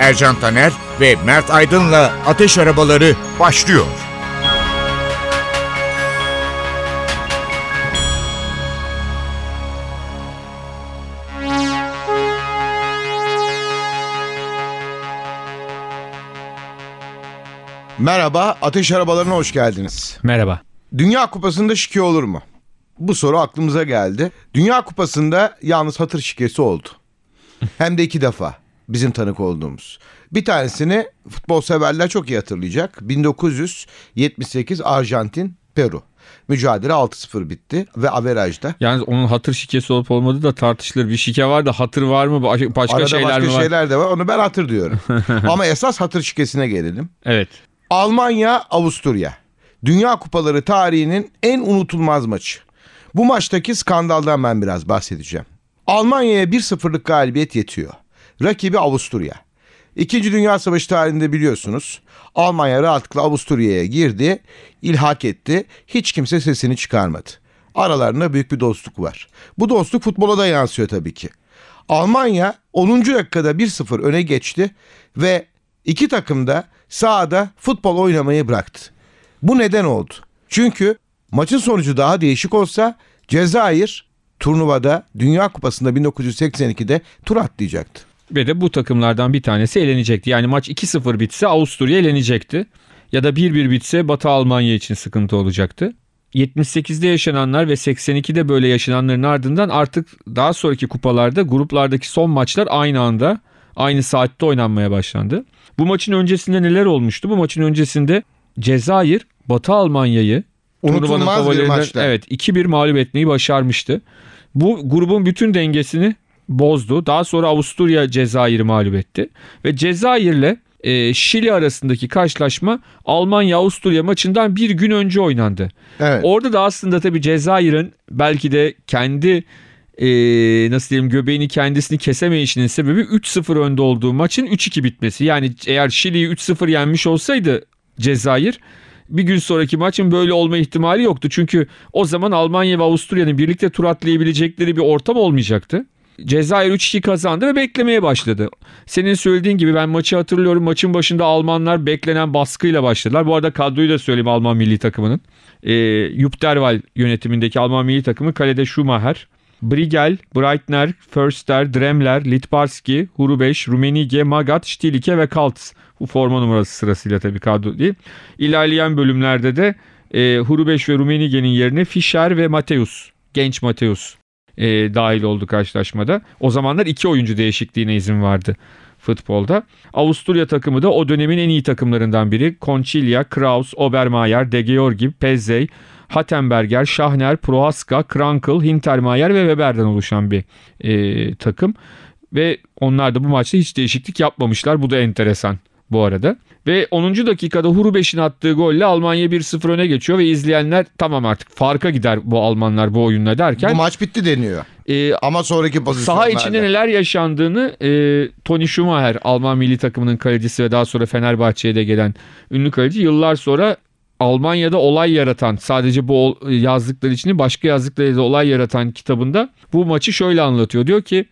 Ercan Taner ve Mert Aydın'la Ateş Arabaları başlıyor. Merhaba, Ateş Arabaları'na hoş geldiniz. Merhaba. Dünya Kupası'nda şike olur mu? Bu soru aklımıza geldi. Dünya Kupası'nda yalnız hatır şikesi oldu. Hem de 2 defa bizim tanık olduğumuz. Bir tanesini futbol severler çok iyi hatırlayacak. 1978 Arjantin-Peru. Mücadele 6-0 bitti ve averajda. Yani onun hatır şikesi olup olmadığı da tartışılır. Bir şike var da hatır var mı? Başka şeyler de var. Onu ben hatır diyorum. Ama esas hatır şikesine gelelim. Evet. Almanya-Avusturya. Dünya Kupaları tarihinin en unutulmaz maçı. Bu maçtaki skandaldan ben biraz bahsedeceğim. Almanya'ya 1-0'lık galibiyet yetiyor. Rakibi Avusturya. 2. Dünya Savaşı tarihinde biliyorsunuz Almanya rahatlıkla Avusturya'ya girdi, ilhak etti, hiç kimse sesini çıkarmadı. Aralarında büyük bir dostluk var. Bu dostluk futbola da yansıyor tabii ki. Almanya 10. dakikada 1-0 öne geçti ve iki takım da sahada futbol oynamayı bıraktı. Bu neden oldu? Çünkü maçın sonucu daha değişik olsa Cezayir turnuvada Dünya Kupası'nda 1982'de tur atlayacaktı. Ve de bu takımlardan bir tanesi elenecekti. Yani maç 2-0 bitse Avusturya elenecekti. Ya da 1-1 bitse Batı Almanya için sıkıntı olacaktı. 78'de yaşananlar ve 82'de böyle yaşananların ardından artık daha sonraki kupalarda gruplardaki son maçlar aynı anda, aynı saatte oynanmaya başlandı. Bu maçın öncesinde neler olmuştu? Bu maçın öncesinde Cezayir, Batı Almanya'yı turnuvanın favorilerinden, evet, 2-1 mağlup etmeyi başarmıştı. Bu grubun bütün dengesini bozdu. Daha sonra Avusturya Cezayir'i mağlup etti. Ve Cezayir'le Şili arasındaki karşılaşma Almanya-Avusturya maçından bir gün önce oynandı. Evet. Orada da aslında tabii Cezayir'in belki de kendi göbeğini kendisini kesemeyişinin sebebi 3-0 önde olduğu maçın 3-2 bitmesi. Yani eğer Şili'yi 3-0 yenmiş olsaydı Cezayir, bir gün sonraki maçın böyle olma ihtimali yoktu. Çünkü o zaman Almanya ve Avusturya'nın birlikte tur atlayabilecekleri bir ortam olmayacaktı. Cezayir 3-2 kazandı ve beklemeye başladı. Senin söylediğin gibi ben maçı hatırlıyorum. Maçın başında Almanlar beklenen baskıyla başladılar. Bu arada kadroyu da söyleyeyim Alman milli takımının. Jupp Derwall yönetimindeki Alman milli takımı kalede Schumacher, Brigel, Breitner, Förster, Dremler, Litbarski, Hurubeş, Rumenige, Magat, Stilike ve Kaltz. Bu forma numarası sırasıyla tabii kadro değil. İlerleyen bölümlerde de Hurubeş ve Rumenige'nin yerine Fischer ve Mateus, genç Mateus dahil oldu karşılaşmada. O zamanlar 2 oyuncu değişikliğine izin vardı futbolda. Avusturya takımı da o dönemin en iyi takımlarından biri. Konçilya, Kraus, Obermeier, De Georgi, Pezzey, Hattenberger, Şahner, Prohaska, Krankl, Hintermeier ve Weber'den oluşan bir takım. Ve onlar da bu maçta hiç değişiklik yapmamışlar. Bu da enteresan bu arada. Ve 10. dakikada Hurubeş'in attığı golle Almanya 1-0 öne geçiyor ve izleyenler tamam artık farka gider bu Almanlar bu oyunla derken. Bu maç bitti deniyor. Ama sonraki pozisyonlarda. Saha içinde neler yaşandığını Toni Schumacher, Alman milli takımının kalecisi ve daha sonra Fenerbahçe'ye de gelen ünlü kaleci, yıllar sonra Almanya'da olay yaratan, sadece bu yazdıkları için başka yazdıkları da olay yaratan kitabında bu maçı şöyle anlatıyor. Diyor ki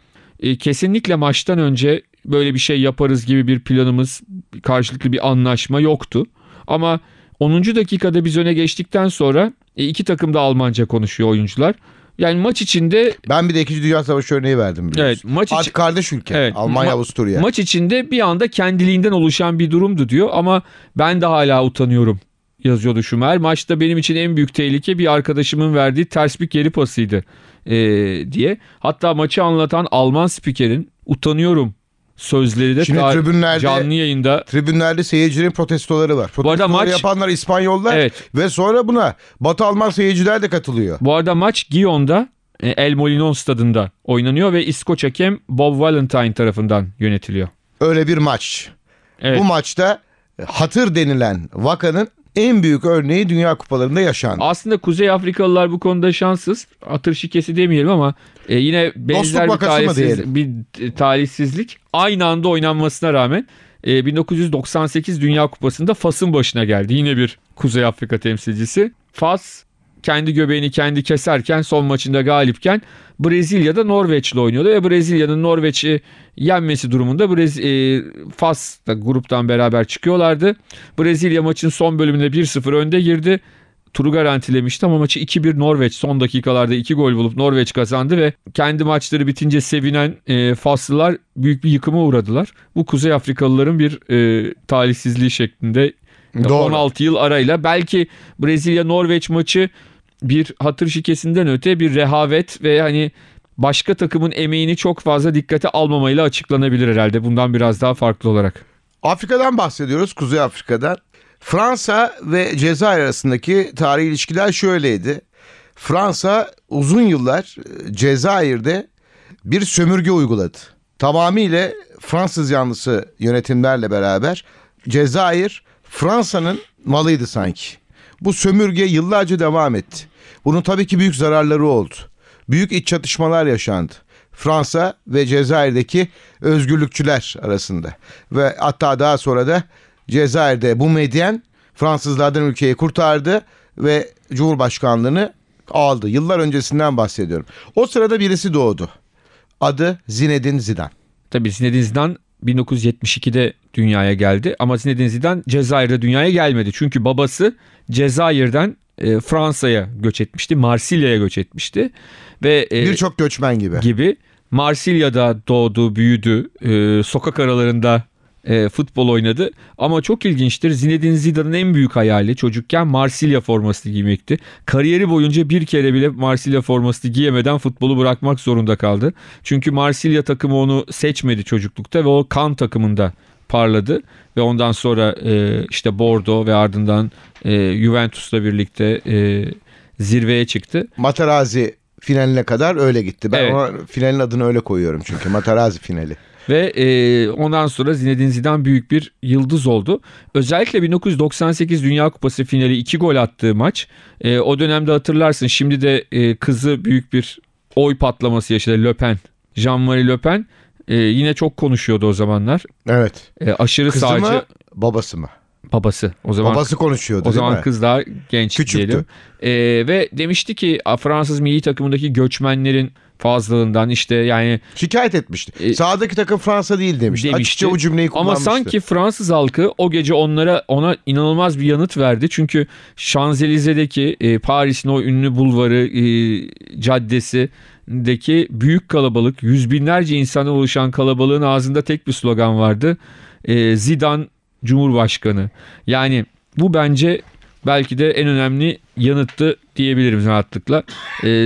kesinlikle maçtan önce böyle bir şey yaparız gibi bir planımız, karşılıklı bir anlaşma yoktu. Ama 10. dakikada biz öne geçtikten sonra iki takım da Almanca konuşuyor oyuncular. Yani maç içinde... Ben bir de 2. Dünya Savaşı örneği verdim biliyorsun. Evet, kardeş ülke, evet, Almanya, Avusturya. Maç içinde bir anda kendiliğinden oluşan bir durumdu diyor ama ben de hala utanıyorum yazıyordu Schumacher. Maçta benim için en büyük tehlike bir arkadaşımın verdiği ters bir geri pasıydı diye. Hatta maçı anlatan Alman spikerin utanıyorum sözleri de canlı yayında. Tribünlerde seyircilerin protestoları var. Protestoları yapanlar İspanyollar, evet. Ve sonra buna Batı Alman seyirciler de katılıyor. Bu arada maç Gion'da El Molinon stadında oynanıyor ve İskoç hakem Bob Valentine tarafından yönetiliyor. Öyle bir maç. Evet. Bu maçta hatır denilen vakanın en büyük örneği Dünya Kupalarında yaşandı. Aslında Kuzey Afrikalılar bu konuda şanssız. Hatır şikesi demeyelim ama yine benzer bir talihsizlik. Aynı anda oynanmasına rağmen 1998 Dünya Kupası'nda Fas'ın başına geldi. Yine bir Kuzey Afrika temsilcisi. Fas kendi göbeğini kendi keserken, son maçında galipken Brezilya'da Norveç'le oynuyordu ve Brezilya'nın Norveç'i yenmesi durumunda Fas da gruptan beraber çıkıyorlardı. Brezilya maçın son bölümünde 1-0 önde girdi. Turu garantilemişti ama maçı 2-1 Norveç, son dakikalarda 2 gol bulup Norveç kazandı ve kendi maçları bitince sevinen Faslılar büyük bir yıkıma uğradılar. Bu Kuzey Afrikalıların bir talihsizliği şeklinde. Doğru. 16 yıl arayla belki Brezilya-Norveç maçı bir hatır şikesinden öte bir rehavet ve hani başka takımın emeğini çok fazla dikkate almamayla açıklanabilir herhalde, bundan biraz daha farklı olarak. Afrika'dan bahsediyoruz, Kuzey Afrika'dan. Fransa ve Cezayir arasındaki tarihi ilişkiler şöyleydi. Fransa uzun yıllar Cezayir'de bir sömürge uyguladı. Tamamıyla Fransız yanlısı yönetimlerle beraber Cezayir Fransa'nın malıydı sanki. Bu sömürge yıllarca devam etti. Bunun tabii ki büyük zararları oldu. Büyük iç çatışmalar yaşandı Fransa ve Cezayir'deki özgürlükçüler arasında. Ve hatta daha sonra da Cezayir'de bu Medyen Fransızlardan ülkeyi kurtardı ve Cumhurbaşkanlığını aldı. Yıllar öncesinden bahsediyorum. O sırada birisi doğdu. Adı Zinedine Zidane. Tabii Zinedine Zidane 1972'de dünyaya geldi ama Zinedine Zidane Cezayir'de dünyaya gelmedi. Çünkü babası Cezayir'den Fransa'ya göç etmişti. Marsilya'ya göç etmişti. Ve birçok göçmen gibi. Marsilya'da doğdu, büyüdü. Sokak aralarında futbol oynadı. Ama çok ilginçtir, Zinedine Zidane'ın en büyük hayali çocukken Marsilya forması giymekti. Kariyeri boyunca bir kere bile Marsilya forması giyemeden futbolu bırakmak zorunda kaldı. Çünkü Marsilya takımı onu seçmedi çocuklukta ve o kan takımında parladı. Ve ondan sonra işte Bordeaux ve ardından Juventus'la birlikte zirveye çıktı. Materazzi finaline kadar öyle gitti. Ben ona finalin adını öyle koyuyorum çünkü Materazzi finali. Ve ondan sonra Zinedine Zidane büyük bir yıldız oldu. Özellikle 1998 Dünya Kupası finali 2 gol attığı maç. O dönemde hatırlarsın, şimdi de kızı büyük bir oy patlaması yaşadı, Le Pen. Jean-Marie Le Pen yine çok konuşuyordu o zamanlar. Evet. Aşırı kızı sağcı. Kızı mı babası mı? Babası. O zaman babası konuşuyordu. O zaman kız daha genç, küçüktü diyelim. Ve demişti ki Fransız milli takımındaki göçmenlerin fazlalığından işte yani şikayet etmişti. Sağdaki takım Fransa değil demişti. Açıkça bu cümleyi kullanmıştı. Ama sanki Fransız halkı o gece ona inanılmaz bir yanıt verdi. Çünkü Şanzelize'deki Paris'in o ünlü bulvarı caddesindeki büyük kalabalık, yüz binlerce insana oluşan kalabalığın ağzında tek bir slogan vardı. Zidane Cumhurbaşkanı. Yani bu bence belki de en önemli yanıttı diyebiliriz rahatlıkla.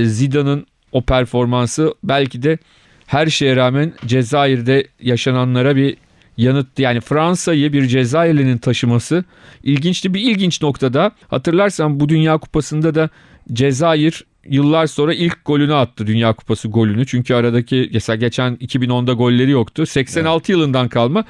Zidane'ın o performansı belki de her şeye rağmen Cezayir'de yaşananlara bir yanıttı. Yani Fransa'yı bir Cezayirli'nin taşıması ilginçti. Bir ilginç noktada hatırlarsan bu Dünya Kupası'nda da Cezayir yıllar sonra ilk golünü attı, Dünya Kupası golünü. Çünkü aradaki mesela geçen 2010'da golleri yoktu. 86 yılından kalma.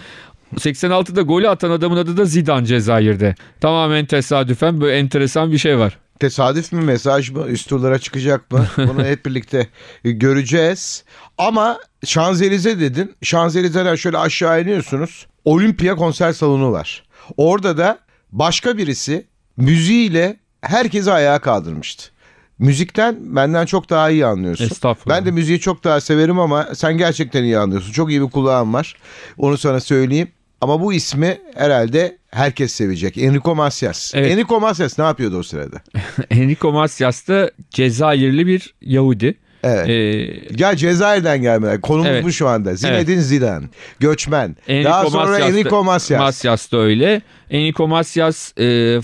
86'da golü atan adamın adı da Zidane Cezayir'de. Tamamen tesadüfen böyle enteresan bir şey var. Tesadüf mü, mesaj mı, üst turlara çıkacak mı? Bunu hep birlikte göreceğiz. Ama Şanzelize dedin. Şanzelize'den şöyle aşağı iniyorsunuz. Olimpiya konser salonu var. Orada da başka birisi müziğiyle herkesi ayağa kaldırmıştı. Müzikten benden çok daha iyi anlıyorsun. Estağfurullah. Ben de müziği çok daha severim ama sen gerçekten iyi anlıyorsun. Çok iyi bir kulağın var. Onu sana söyleyeyim. Ama bu ismi herhalde herkes sevecek. Enrico Macias. Evet. Enrico Macias ne yapıyordu o sırada? Enrico Macias da Cezayirli bir Yahudi. Evet. Gel Cezayir'den gelmeler. Konumuz bu şu anda. Zinedine Zidane. Göçmen. Daha sonra Enrico Macias. Macias da öyle. Enrico Macias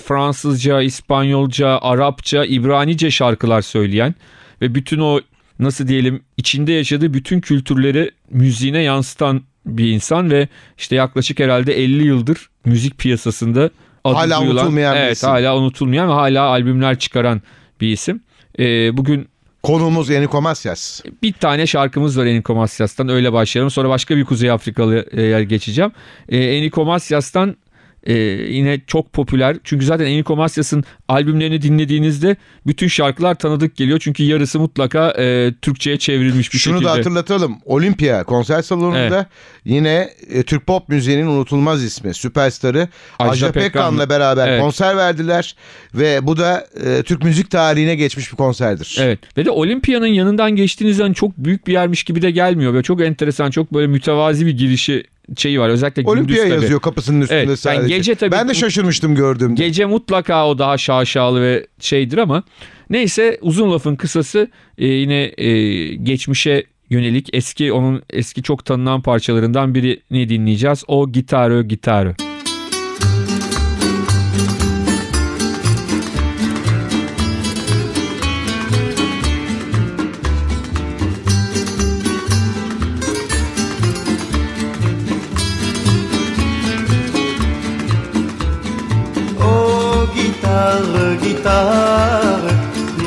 Fransızca, İspanyolca, Arapça, İbranice şarkılar söyleyen ve bütün o nasıl diyelim içinde yaşadığı bütün kültürleri müziğine yansıtan bir insan ve işte yaklaşık herhalde 50 yıldır müzik piyasasında adı hala duyulan, unutulmayan bir isim. Hala unutulmayan ve hala albümler çıkaran bir isim. Bugün Konuğumuz Enrico Macias. Bir tane şarkımız var Enrico Macias'tan, öyle başlayalım. Sonra başka bir Kuzey Afrikalı'ya geçeceğim. Enrico Macias'tan yine çok popüler. Çünkü zaten Enrico Macias'ın albümlerini dinlediğinizde bütün şarkılar tanıdık geliyor. Çünkü yarısı mutlaka Türkçe'ye çevrilmiş bir şekilde. Şunu da hatırlatalım. Olimpia konser salonunda yine Türk pop müziğinin unutulmaz ismi, süperstarı Ajda Pekkan'la beraber konser verdiler. Ve bu da Türk müzik tarihine geçmiş bir konserdir. Evet. Ve de Olimpia'nın yanından geçtiğinizde hani çok büyük bir yermiş gibi de gelmiyor. Böyle çok enteresan, çok böyle mütevazi bir girişi var. Özellikle Olimpiya gündüz yazıyor kapısının üstünde sadece. Yani gece tabii, ben de şaşırmıştım gördüğümde. Gece mutlaka o daha şaşalı ve şeydir ama neyse, uzun lafın kısası yine geçmişe yönelik eski, onun eski çok tanınan parçalarından birini dinleyeceğiz. O Gitaro. Guitare,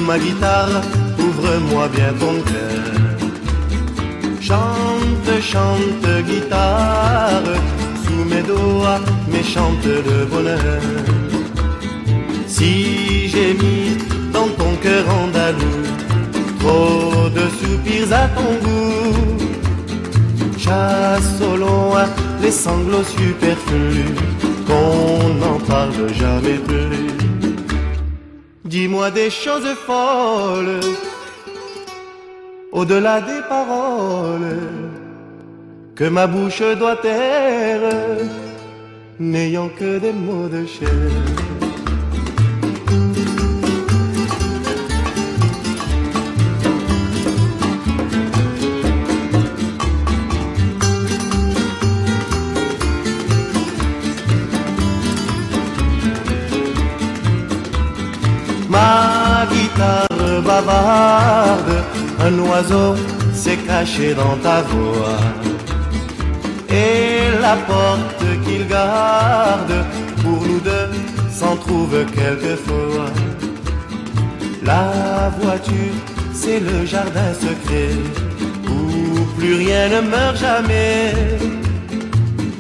ma guitare, ouvre-moi bien ton cœur. Chante, chante, guitare, sous mes doigts, mais chante le bonheur. Si j'ai mis dans ton cœur andalou trop de soupirs à ton goût, chasse au loin les sanglots superflus, qu'on n'en parle jamais plus. Dis-moi des choses folles, au-delà des paroles, que ma bouche doit taire, n'ayant que des mots de chair. Ma guitare bavarde, un oiseau s'est caché dans ta voix, et la porte qu'il garde pour nous deux s'en trouve quelquefois. La voiture, c'est le jardin secret où plus rien ne meurt jamais.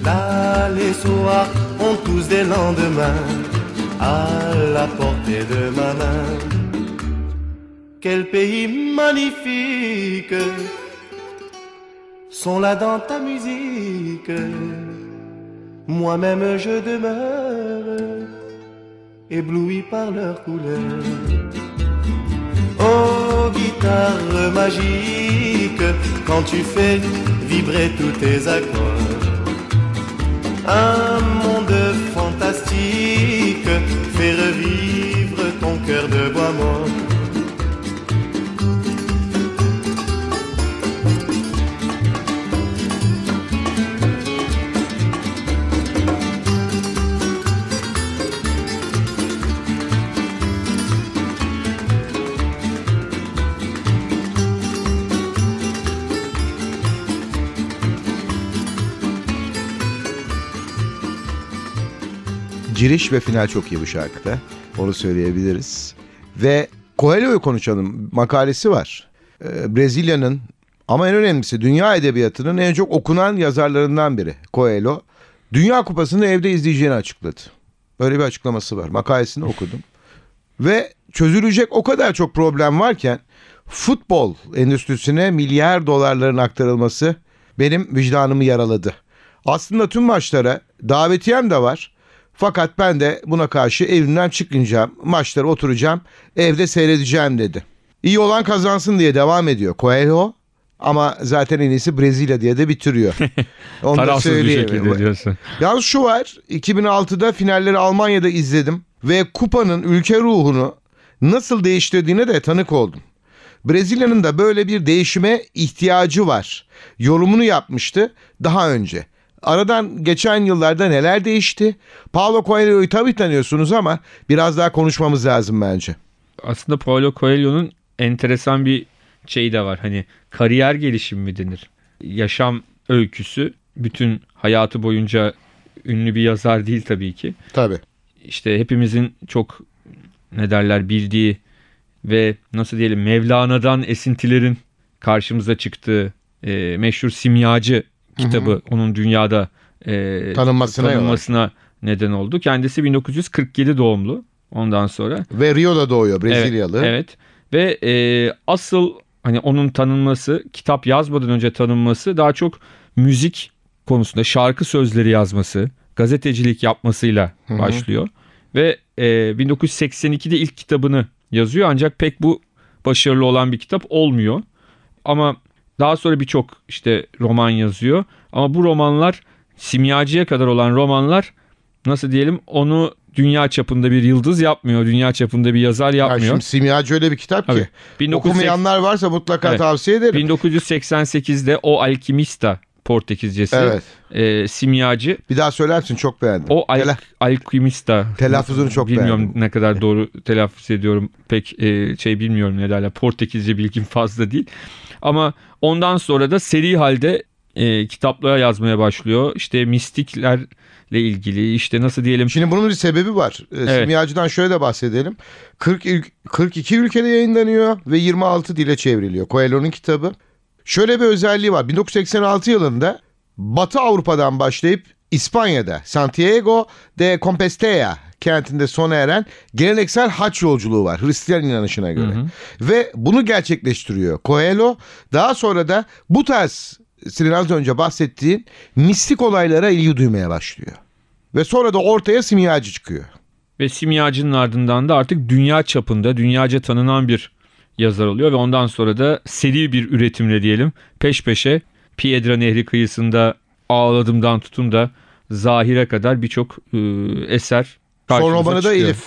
Là, les soirs ont tous des lendemains à la portée de ma main. Quel pays magnifique sont là dans ta musique. Moi-même je demeure ébloui par leurs couleurs. Oh guitare magique, quand tu fais vibrer tous tes accords, un monde fantastique fait revivre ton cœur de bois mort. Giriş ve final çok iyi bu şarkıda. Onu söyleyebiliriz. Ve Coelho'yu konuşalım. Makalesi var. Brezilya'nın ama en önemlisi dünya edebiyatının en çok okunan yazarlarından biri Coelho. Dünya Kupası'nı evde izleyeceğini açıkladı. Böyle bir açıklaması var. Makalesini okudum. Ve çözülecek o kadar çok problem varken futbol endüstrisine milyar dolarların aktarılması benim vicdanımı yaraladı. Aslında tüm maçlara davetiyem de var. Fakat ben de buna karşı evimden çıkmayacağım, maçlara oturacağım, evde seyredeceğim dedi. İyi olan kazansın diye devam ediyor Coelho ama zaten en iyisi Brezilya diye de bitiriyor. Onu tarafsız bir şekilde diyorsun. Yalnız şu var, 2006'da finalleri Almanya'da izledim ve kupanın ülke ruhunu nasıl değiştirdiğine de tanık oldum. Brezilya'nın da böyle bir değişime ihtiyacı var. Yorumunu yapmıştı daha önce. Aradan geçen yıllarda neler değişti? Paulo Coelho'yu tabii tanıyorsunuz ama biraz daha konuşmamız lazım bence. Aslında Paulo Coelho'nun enteresan bir şeyi de var. Hani kariyer gelişimi mi denir? Yaşam öyküsü. Bütün hayatı boyunca ünlü bir yazar değil tabii ki. Tabii. İşte hepimizin çok bildiği ve nasıl diyelim Mevlana'dan esintilerin karşımıza çıktığı meşhur Simyacı kitabı, hı-hı, onun dünyada tanınmasına neden oldu. Kendisi 1947 doğumlu ondan sonra. Ve Rio'da doğuyor, Brezilyalı. Evet, evet. Ve asıl hani onun tanınması, kitap yazmadan önce tanınması daha çok müzik konusunda şarkı sözleri yazması, gazetecilik yapmasıyla, hı-hı, başlıyor. Ve 1982'de ilk kitabını yazıyor ancak pek bu başarılı olan bir kitap olmuyor. Ama daha sonra birçok işte roman yazıyor. Ama bu romanlar, Simyacı'ya kadar olan romanlar nasıl diyelim onu dünya çapında bir yıldız yapmıyor. Dünya çapında bir yazar yapmıyor. Yani şimdi Simyacı öyle bir kitap ki. Evet. Okumayanlar varsa mutlaka, evet, tavsiye ederim. 1988'de O Alkimista Portekizcesi. Evet. Simyacı. Bir daha söyler misin? Çok beğendim. O Alkimista. Telaffuzunu çok bilmiyorum beğendim. Bilmiyorum ne kadar doğru telaffuz ediyorum. Pek bilmiyorum ne derler. Portekizce bilgim fazla değil. Ama ondan sonra da seri halde kitaplara yazmaya başlıyor. İşte mistiklerle ilgili, işte nasıl diyelim. Şimdi bunun bir sebebi var. Evet. Simyacı'dan şöyle de bahsedelim. 42 ülkede yayınlanıyor ve 26 dile çevriliyor. Coelho'nun kitabı. Şöyle bir özelliği var. 1986 yılında Batı Avrupa'dan başlayıp İspanya'da Santiago de Compostela kentinde sona eren geleneksel haç yolculuğu var Hristiyan inanışına göre. Hı hı. Ve bunu gerçekleştiriyor Coelho. Daha sonra da bu tarz, senin az önce bahsettiğin mistik olaylara ilgi duymaya başlıyor. Ve sonra da ortaya Simyacı çıkıyor. Ve Simyacı'nın ardından da artık dünya çapında, dünyaca tanınan bir yazar oluyor ve ondan sonra da seri bir üretimle diyelim peş peşe Piedra Nehri kıyısında Ağladım'dan tutun da Zahir'e kadar birçok eser karşımıza çıkıyor. Son romanı da Elif.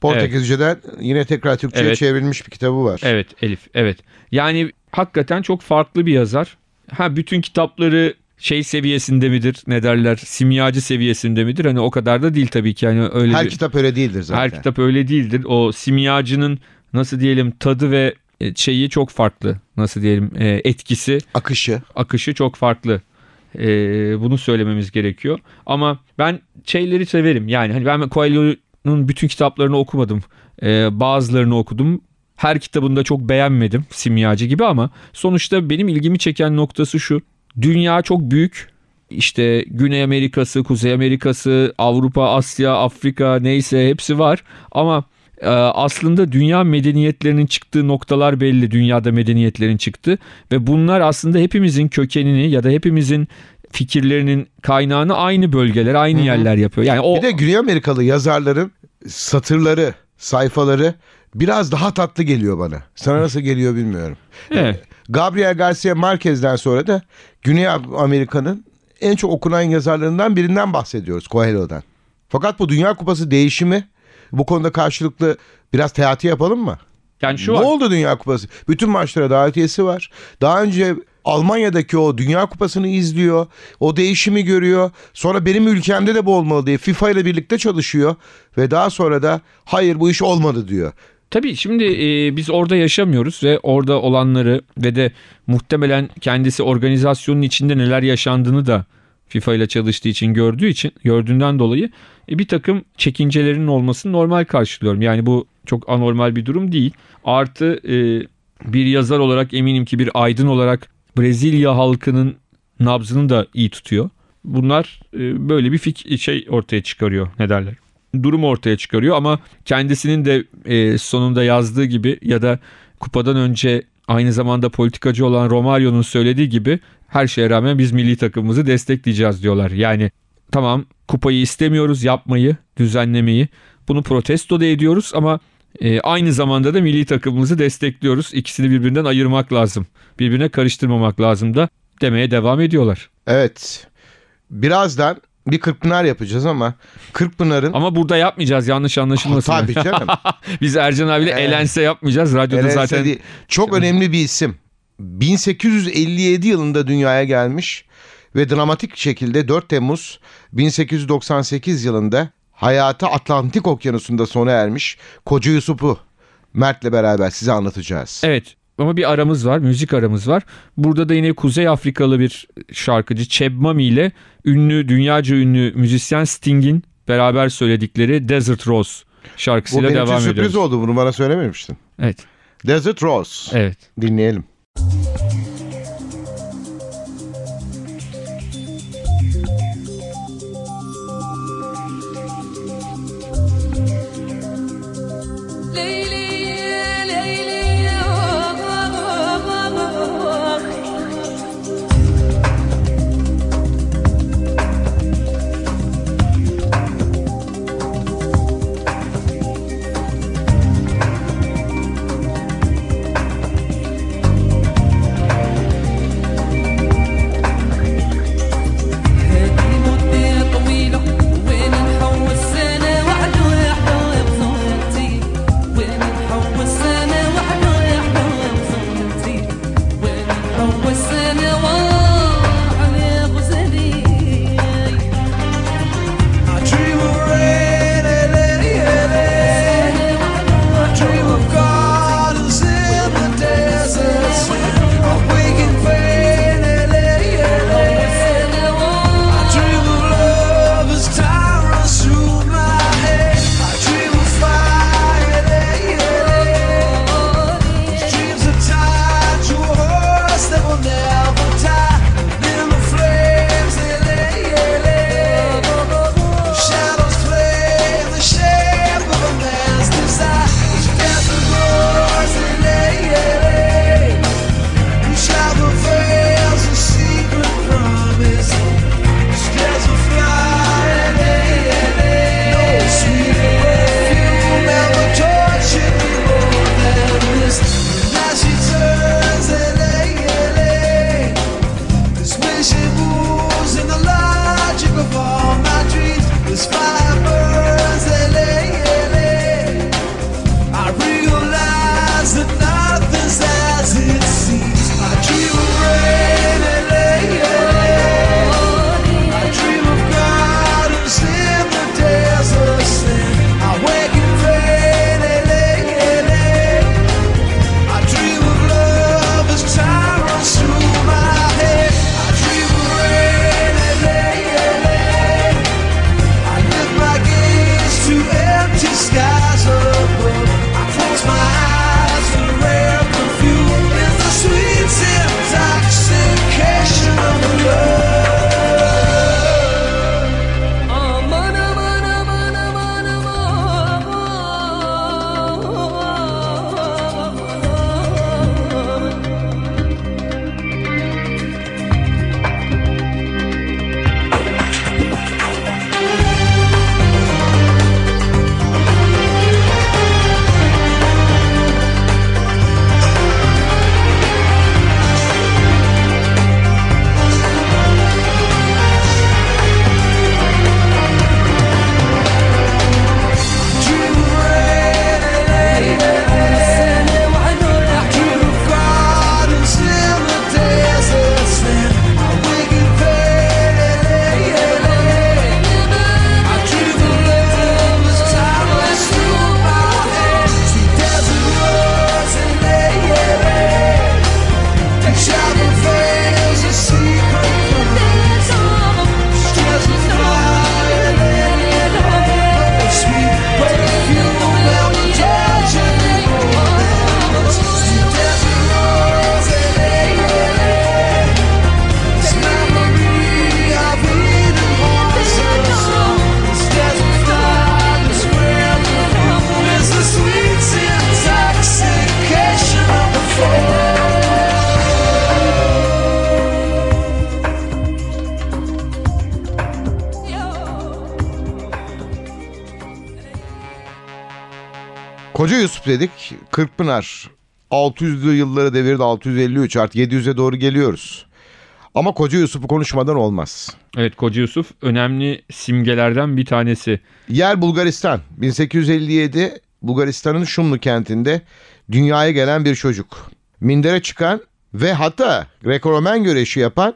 Portekizce'den, evet, yine tekrar Türkçe'ye, evet, çevrilmiş bir kitabı var. Evet, Elif. Evet. Yani hakikaten çok farklı bir yazar. Ha, bütün kitapları şey seviyesinde midir? Ne derler? Simyacı seviyesinde midir? Hani o kadar da değil tabii ki. Yani öyle kitap öyle değildir zaten. Her kitap öyle değildir. O Simyacı'nın nasıl diyelim tadı ve şeyi çok farklı. Nasıl diyelim etkisi. Akışı çok farklı. Bunu söylememiz gerekiyor. Ama ben şeyleri severim. Yani hani ben Coelho'nun bütün kitaplarını okumadım. Bazılarını okudum. Her kitabını da çok beğenmedim Simyacı gibi ama sonuçta benim ilgimi çeken noktası şu. Dünya çok büyük. İşte Güney Amerika'sı, Kuzey Amerika'sı, Avrupa, Asya, Afrika neyse hepsi var. Ama aslında dünya medeniyetlerinin çıktığı noktalar belli. Dünyada medeniyetlerin çıktı ve bunlar aslında hepimizin kökenini ya da hepimizin fikirlerinin kaynağını aynı bölgeler, aynı yerler yapıyor. Yani o... Bir de Güney Amerikalı yazarların satırları, sayfaları biraz daha tatlı geliyor bana. Sana nasıl geliyor bilmiyorum. Evet. Gabriel Garcia Marquez'den sonra da Güney Amerika'nın en çok okunan yazarlarından birinden bahsediyoruz, Coelho'dan. Fakat bu Dünya Kupası değişimi, bu konuda karşılıklı biraz teati yapalım mı? Yani şu ne oldu Dünya Kupası? Bütün maçlara davetiyesi var. Daha önce Almanya'daki o Dünya Kupası'nı izliyor. O değişimi görüyor. Sonra benim ülkemde de bu olmalı diye FIFA ile birlikte çalışıyor. Ve daha sonra da hayır bu iş olmadı diyor. Tabii şimdi biz orada yaşamıyoruz ve orada olanları ve de muhtemelen kendisi organizasyonun içinde neler yaşandığını da FIFA ile çalıştığı için gördüğünden dolayı bir takım çekincelerinin olmasını normal karşılıyorum. Yani bu çok anormal bir durum değil. Artı bir yazar olarak eminim ki bir aydın olarak Brezilya halkının nabzını da iyi tutuyor. Bunlar böyle bir şey ortaya çıkarıyor. Ne derler? Durumu ortaya çıkarıyor ama kendisinin de sonunda yazdığı gibi ya da kupadan önce aynı zamanda politikacı olan Romario'nun söylediği gibi her şeye rağmen biz milli takımımızı destekleyeceğiz diyorlar. Yani tamam kupayı istemiyoruz, yapmayı, düzenlemeyi. Bunu protesto da ediyoruz ama aynı zamanda da milli takımımızı destekliyoruz. İkisini birbirinden ayırmak lazım. Birbirine karıştırmamak lazım da demeye devam ediyorlar. Evet. Birazdan bir Kırkpınar yapacağız ama Kırkpınar'ın... Ama burada yapmayacağız, yanlış anlaşılmasın. Tabii canım. Biz Ercan abiyle Elense yapmayacağız. Radyoda Elense zaten... Değil. Çok önemli bir isim. 1857 yılında dünyaya gelmiş ve dramatik şekilde 4 Temmuz 1898 yılında hayata Atlantik Okyanusu'nda sona ermiş Koca Yusuf'u Mert'le beraber size anlatacağız. Evet ama bir aramız var, müzik aramız var. Burada da yine Kuzey Afrikalı bir şarkıcı Cheb Mami ile dünyaca ünlü müzisyen Sting'in beraber söyledikleri Desert Rose şarkısıyla devam ediyoruz. Bu benim için sürpriz oldu, bunu bana söylememiştin. Evet. Desert Rose. Evet. Dinleyelim. Koca Yusuf dedik, Kırkpınar 600'lü yılları devirdi, 653 artık 700'e doğru geliyoruz. Ama Koca Yusuf'u konuşmadan olmaz. Evet, Koca Yusuf önemli simgelerden bir tanesi. Yer Bulgaristan, 1857 Bulgaristan'ın Şumlu kentinde dünyaya gelen bir çocuk. Mindere çıkan ve hatta Greko-Romen güreşi yapan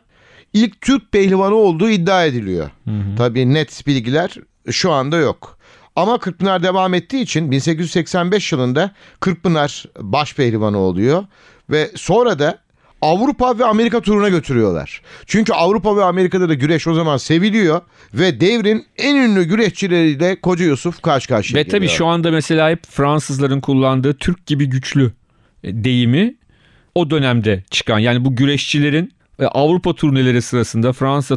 ilk Türk pehlivanı olduğu iddia ediliyor. Hı hı. Tabii net bilgiler şu anda yok. Ama Kırkpınar devam ettiği için 1885 yılında Kırkpınar başpehlivanı oluyor ve sonra da Avrupa ve Amerika turuna götürüyorlar. Çünkü Avrupa ve Amerika'da da güreş o zaman seviliyor ve devrin en ünlü güreşçileriyle Koca Yusuf karşı karşıya geliyor. Ve tabii şu anda mesela hep Fransızların kullandığı Türk gibi güçlü deyimi o dönemde çıkan, yani bu güreşçilerin Avrupa turneleri sırasında, Fransa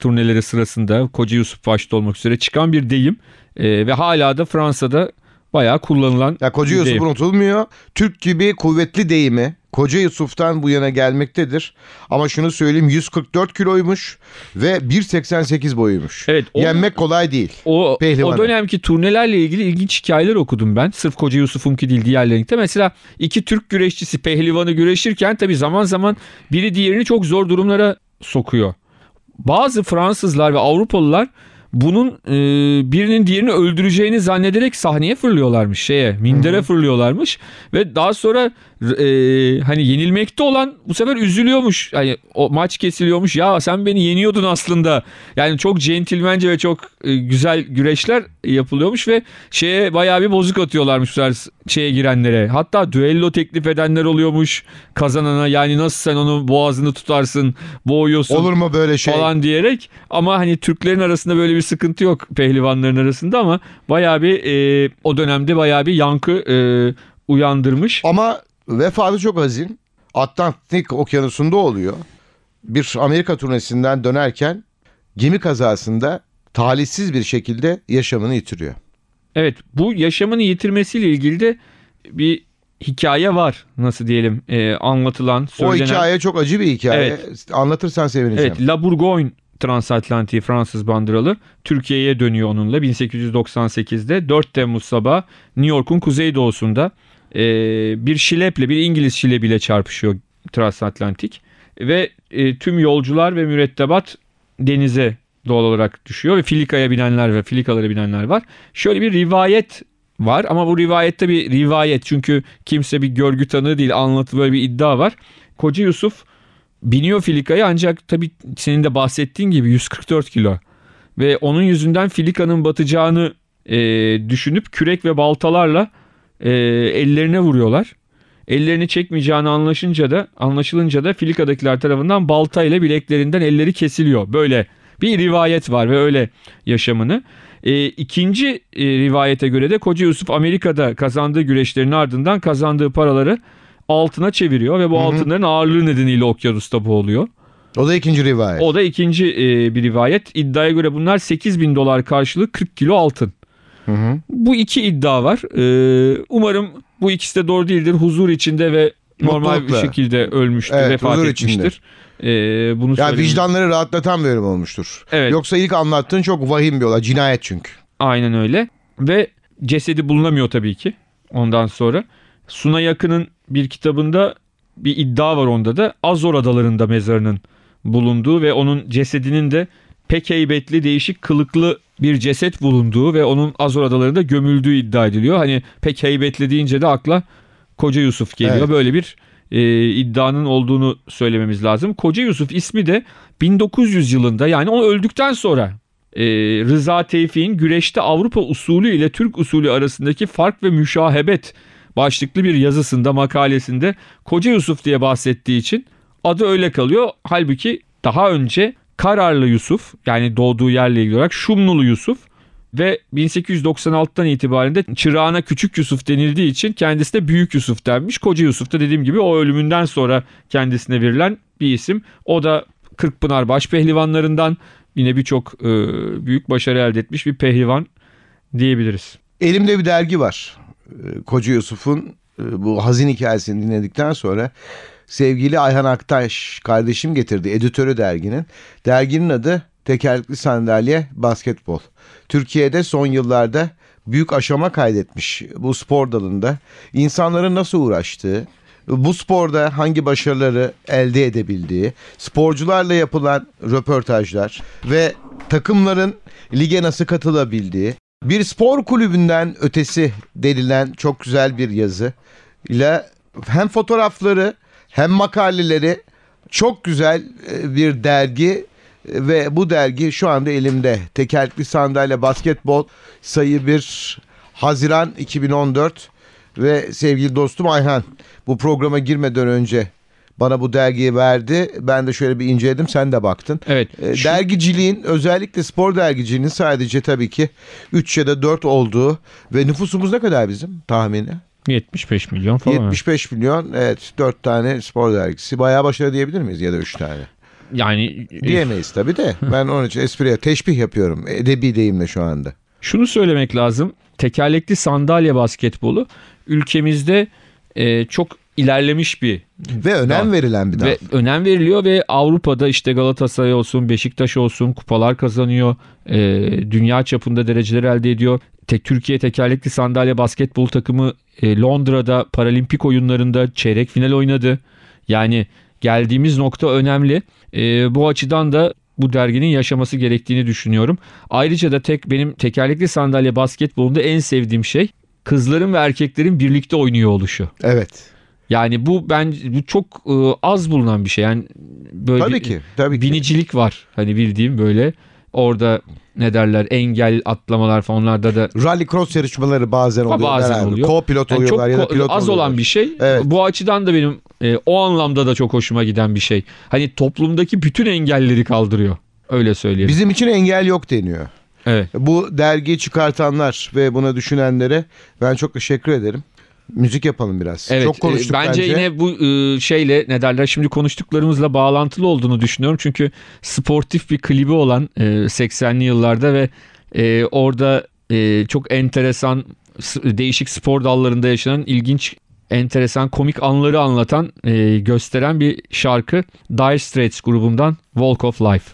turneleri sırasında Koca Yusuf başta olmak üzere çıkan bir deyim ve hala da Fransa'da bayağı kullanılan. Ya Koca Yusuf unutulmuyor. Türk gibi kuvvetli deyimi Koca Yusuf'tan bu yana gelmektedir. Ama şunu söyleyeyim, 144 kiloymuş ve 1.88 boyuymuş. Evet, yenmek kolay değil. O dönemki turnelerle ilgili ilginç hikayeler okudum ben. Sırf Koca Yusuf'unki değil, diğerlerinde. Mesela iki Türk güreşçisi pehlivanı güreşirken tabii zaman zaman biri diğerini çok zor durumlara sokuyor. Bazı Fransızlar ve Avrupalılar bunun birinin diğerini öldüreceğini zannederek sahneye fırlıyorlarmış, mindere fırlıyorlarmış ve daha sonra hani yenilmekte olan bu sefer üzülüyormuş, hani o maç kesiliyormuş, ya sen beni yeniyordun aslında. Yani çok centilmence ve çok güzel güreşler yapılıyormuş ve bayağı bir bozuk atıyorlarmış girenlere. Hatta düello teklif edenler oluyormuş kazanana, yani nasıl sen onu boğazını tutarsın, boğuyorsun, olur mu böyle şey falan diyerek. Ama hani Türklerin arasında böyle bir sıkıntı yok, pehlivanların arasında, ama bayağı bir o dönemde bayağı bir yankı uyandırmış. Ama vefatı çok hazin. Atlantik Okyanusu'nda oluyor. Bir Amerika turnesinden dönerken gemi kazasında talihsiz bir şekilde yaşamını yitiriyor. Evet, bu yaşamını yitirmesiyle ilgili de bir hikaye var, nasıl diyelim, anlatılan, söylenen. O hikaye çok acı bir hikaye. Evet. Anlatırsan sevineceğim. Evet, La Bourgogne Transatlantik Fransız bandıralı Türkiye'ye dönüyor onunla 1898'de 4 Temmuz sabahı New York'un kuzeydoğusunda bir şileple, bir İngiliz şilebiyle çarpışıyor Transatlantik ve tüm yolcular ve mürettebat denize doğal olarak düşüyor ve filikalara binenler var. Şöyle bir rivayet var ama bu rivayette bir rivayet, çünkü kimse bir görgü tanığı değil, böyle bir iddia var. Koca Yusuf biniyor filikaya, ancak tabii senin de bahsettiğin gibi 144 kilo ve onun yüzünden filikanın batacağını düşünüp kürek ve baltalarla ellerine vuruyorlar. Ellerini çekmeyeceğini anlaşılınca da filikadakiler tarafından baltayla bileklerinden elleri kesiliyor. Böyle bir rivayet var ve öyle yaşamını. İkinci rivayete göre de Koca Yusuf Amerika'da kazandığı güreşlerin ardından kazandığı paraları altına çeviriyor ve bu altınların ağırlığı nedeniyle okyanusta boğuluyor. O da ikinci bir rivayet. İddiaya göre bunlar $8,000 karşılığı 40 kilo altın. Bu iki iddia var. Umarım bu ikisi de doğru değildir. Huzur içinde ve normal bir şekilde ölmüştür, vefat etmiştir. Bunu vicdanları rahatlatan bir ölüm olmuştur. Evet. Yoksa ilk anlattığın çok vahim bir olay. Cinayet çünkü. Aynen öyle. Ve cesedi bulunamıyor tabii ki ondan sonra. Suna Yakın'ın bir kitabında bir iddia var, onda da Azor Adaları'nda mezarının bulunduğu ve onun cesedinin de pek heybetli, değişik kılıklı bir ceset bulunduğu ve onun Azor Adaları'nda gömüldüğü iddia ediliyor. Hani pek heybetli deyince de akla Koca Yusuf geliyor. Evet. Böyle bir iddianın olduğunu söylememiz lazım. Koca Yusuf ismi de 1900 yılında, yani o öldükten sonra Rıza Tevfik'in güreşte Avrupa usulü ile Türk usulü arasındaki fark ve müşahebet başlıklı bir yazısında, makalesinde Koca Yusuf diye bahsettiği için adı öyle kalıyor. Halbuki daha önce Kararlı Yusuf, yani doğduğu yerle ilgili olarak Şumnulu Yusuf ve 1896'dan itibaren de çırağına Küçük Yusuf denildiği için kendisi de Büyük Yusuf denmiş. Koca Yusuf da dediğim gibi o ölümünden sonra kendisine verilen bir isim. O da Kırkpınar başpehlivanlarından, yine birçok büyük başarı elde etmiş bir pehlivan diyebiliriz. Elimde bir dergi var. Koca Yusuf'un bu hazin hikayesini dinledikten sonra sevgili Ayhan Aktaş kardeşim getirdi, editörü derginin. Derginin adı Tekerlekli Sandalye Basketbol. Türkiye'de son yıllarda büyük aşama kaydetmiş bu spor dalında. İnsanların nasıl uğraştığı, bu sporda hangi başarıları elde edebildiği, sporcularla yapılan röportajlar ve takımların lige nasıl katılabildiği, bir spor kulübünden ötesi denilen çok güzel bir yazı ile hem fotoğrafları hem makaleleri çok güzel bir dergi ve bu dergi şu anda elimde. Tekerlekli Sandalye Basketbol, sayı 1, Haziran 2014 ve sevgili dostum Ayhan bu programa girmeden önce bana bu dergiyi verdi. Ben de şöyle bir inceledim. Sen de baktın. Evet. Dergiciliğin, özellikle spor dergiciliğinin sadece tabii ki 3 ya da 4 olduğu ve nüfusumuz ne kadar bizim tahmini? 75 milyon falan. 75 milyon, evet, 4 tane spor dergisi. Bayağı başarı diyebilir miyiz ya da 3 tane? Yani diyemeyiz tabii de. Ben onun için espriye teşbih yapıyorum. Edebi deyimle şu anda. Şunu söylemek lazım. Tekerlekli sandalye basketbolu ülkemizde çok ilerlemiş bir ve önem verilen bir dal. Ve önem veriliyor ve Avrupa'da işte Galatasaray olsun, Beşiktaş olsun kupalar kazanıyor. Dünya çapında dereceler elde ediyor. Türkiye tekerlekli sandalye basketbol takımı Londra'da paralimpik oyunlarında çeyrek final oynadı. Yani geldiğimiz nokta önemli. Bu açıdan da bu derginin yaşaması gerektiğini düşünüyorum. Ayrıca da benim tekerlekli sandalye basketbolunda en sevdiğim şey kızların ve erkeklerin birlikte oynuyor oluşu. Evet. Yani bu çok az bulunan bir şey. Yani böyle tabii ki. Binicilik var. Hani bildiğim böyle orada ne derler, engel atlamalar falan, onlarda da rally cross yarışmaları bazen oluyor. Bazen oluyor. Co-pilot yani oluyorlar ya da pilot az oluyorlar. Olan bir şey. Evet. Bu açıdan da benim o anlamda da çok hoşuma giden bir şey. Hani toplumdaki bütün engelleri kaldırıyor. Öyle söyleyeyim. Bizim için engel yok deniyor. Evet. Bu dergiyi çıkartanlar ve buna düşünenlere ben çok teşekkür ederim. Müzik yapalım biraz. Evet, çok konuştuk bence. Yine bu şeyle ne derler şimdi konuştuklarımızla bağlantılı olduğunu düşünüyorum. Çünkü sportif bir klibi olan 80'li yıllarda ve orada çok enteresan değişik spor dallarında yaşanan ilginç, enteresan, komik anları anlatan, gösteren bir şarkı. Dire Straits grubundan Walk of Life.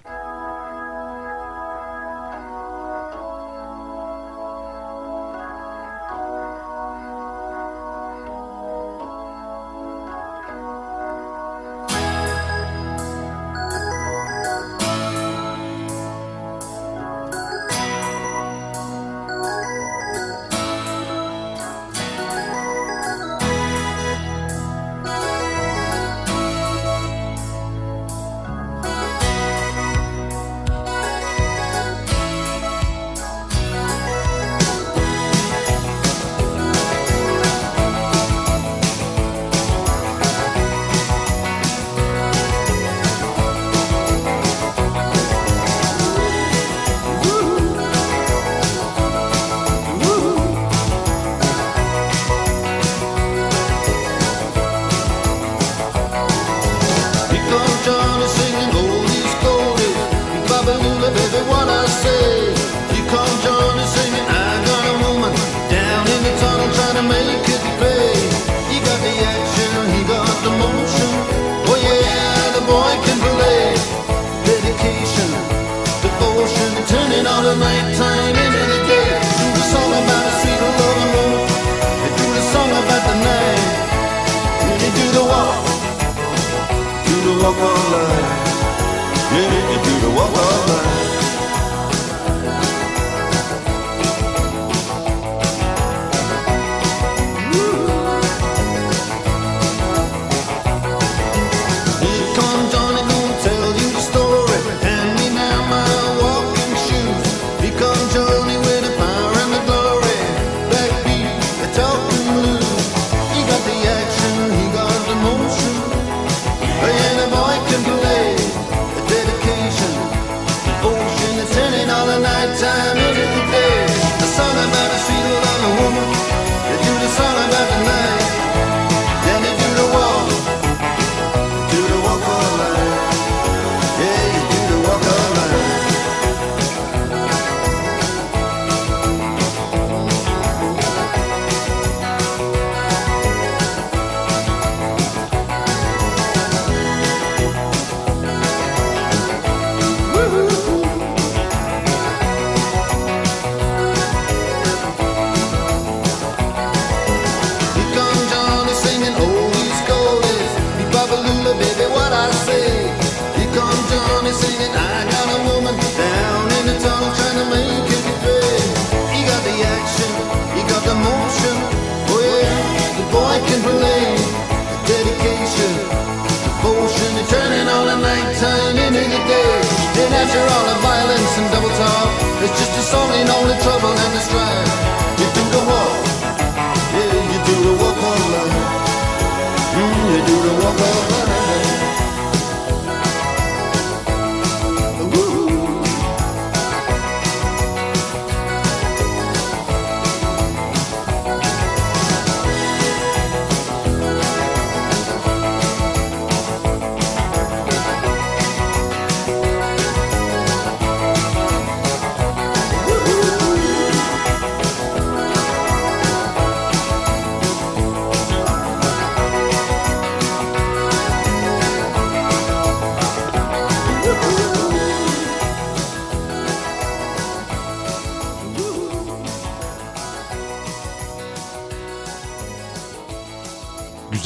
Play.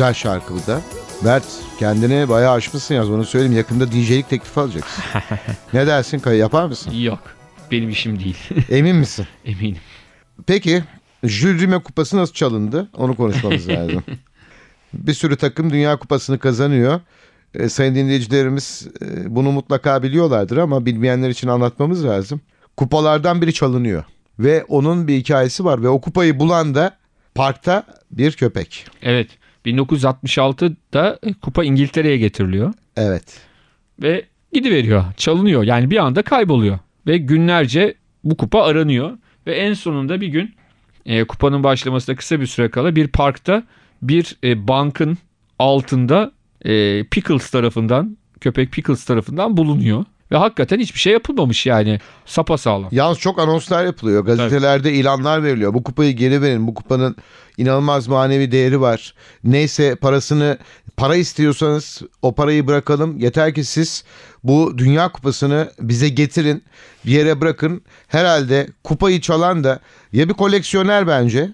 güzel şarkı bu da. Mert, kendini bayağı aşmışsın yaz, onu söyleyeyim. Yakında DJ'lik teklifi alacaksın. Ne dersin Kaya, yapar mısın? Yok, benim işim değil. Emin misin? Eminim. Peki Jules Rimet Kupası nasıl çalındı? Onu konuşmamız lazım. Bir sürü takım Dünya Kupası'nı kazanıyor. Sayın dinleyicilerimiz bunu mutlaka biliyorlardır ama bilmeyenler için anlatmamız lazım. Kupalardan biri çalınıyor ve onun bir hikayesi var ve o kupayı bulan da parkta bir köpek. Evet, 1966'da kupa İngiltere'ye getiriliyor. Evet. Ve gidiveriyor, çalınıyor, yani bir anda kayboluyor ve günlerce bu kupa aranıyor ve en sonunda bir gün kupanın başlamasına kısa bir süre kala bir parkta bir bankın altında köpek Pickles tarafından bulunuyor. Ve hakikaten hiçbir şey yapılmamış yani. Sapasağlam. Yalnız çok anonslar yapılıyor. Gazetelerde tabii ilanlar veriliyor. Bu kupayı geri verin. Bu kupanın inanılmaz manevi değeri var. Neyse, para istiyorsanız o parayı bırakalım. Yeter ki siz bu Dünya Kupası'nı bize getirin. Bir yere bırakın. Herhalde kupayı çalan da ya bir koleksiyoner bence.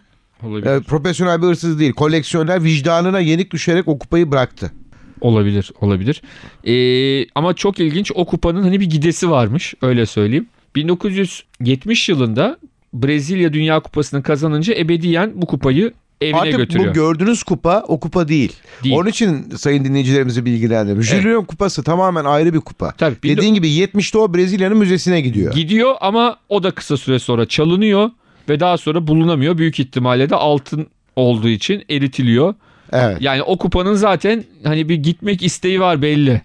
Profesyonel bir hırsız değil. Koleksiyoner, vicdanına yenik düşerek o kupayı bıraktı. Olabilir. Ama çok ilginç, o kupanın hani bir gidesi varmış, öyle söyleyeyim. 1970 yılında Brezilya Dünya Kupası'nı kazanınca ebediyen bu kupayı evine artık götürüyor. Artık bu gördüğünüz kupa o kupa değil. Onun için sayın dinleyicilerimizi bilgilendirelim. Evet. Jülyon Kupası tamamen ayrı bir kupa. Tabii, dediğin gibi 70'te o Brezilya'nın müzesine gidiyor. Gidiyor ama o da kısa süre sonra çalınıyor ve daha sonra bulunamıyor. Büyük ihtimalle de altın olduğu için eritiliyor. Evet. Yani o kupanın zaten hani bir gitmek isteği var belli.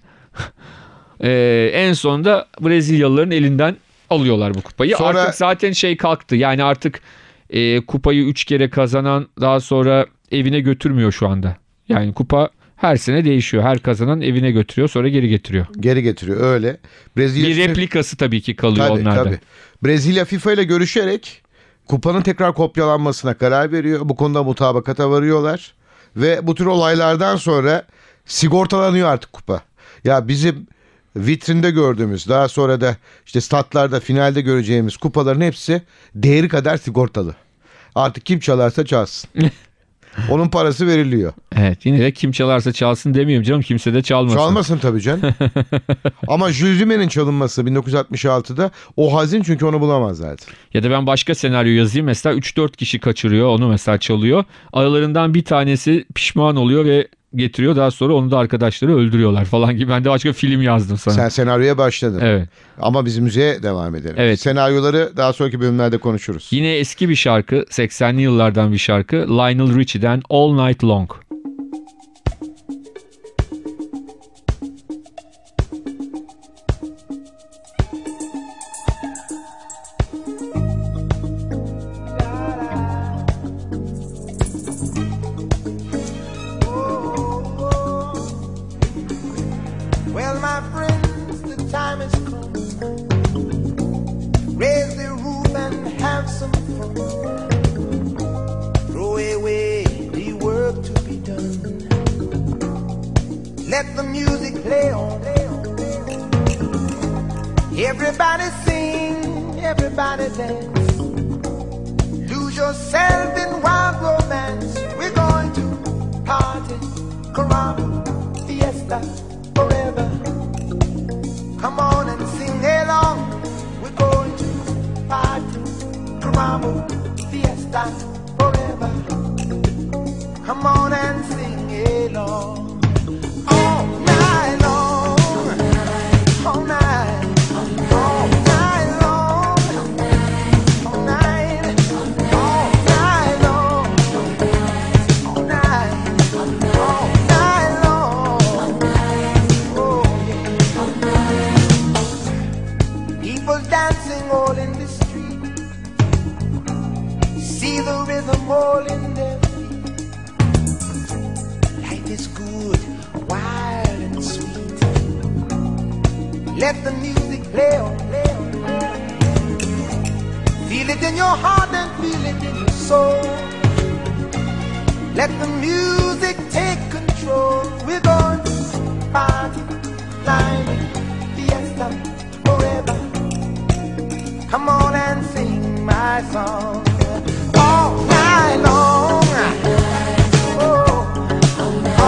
En sonunda Brezilyalıların elinden alıyorlar bu kupayı. Sonra... Artık zaten şey kalktı. Yani artık kupayı 3 kere kazanan daha sonra evine götürmüyor şu anda. Yani kupa her sene değişiyor. Her kazanan evine götürüyor, sonra geri getiriyor. Geri getiriyor, öyle. Brezilya bir replikası tabii ki kalıyor onlarda. Tabii. Brezilya FIFA ile görüşerek kupanın tekrar kopyalanmasına karar veriyor. Bu konuda mutabakata varıyorlar. Ve bu tür olaylardan sonra sigortalanıyor artık kupa. Ya bizim vitrinde gördüğümüz, daha sonra da işte statlarda finalde göreceğimiz kupaların hepsi değeri kadar sigortalı. Artık kim çalarsa çalsın. Onun parası veriliyor. Evet, yine de kim çalarsa çalsın demiyorum canım, kimse de çalmasın. Çalmasın tabii canım. Ama Jules Rimet'in çalınması 1966'da o hazin, çünkü onu bulamazlardı. Ya da ben başka senaryo yazayım mesela, 3-4 kişi kaçırıyor onu, mesela çalıyor. Aralarından bir tanesi pişman oluyor ve getiriyor, daha sonra onu da arkadaşları öldürüyorlar falan gibi. Ben de başka film yazdım sana. Sen senaryoya başladın. Evet. Ama biz müziğe devam edelim. Evet. Senaryoları daha sonraki bölümlerde konuşuruz. Yine eski bir şarkı, 80'li yıllardan bir şarkı. Lionel Richie'den All Night Long. All night long. Oh, all night.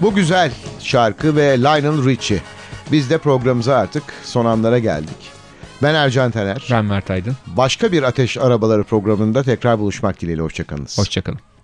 Bu güzel şarkı ve Lionel Richie. Biz de programımıza artık son anlara geldik. Ben Ercan Taner. Ben Mert Aydın. Başka bir Ateş Arabaları programında tekrar buluşmak dileğiyle. Hoşçakalın. Hoşçakalın.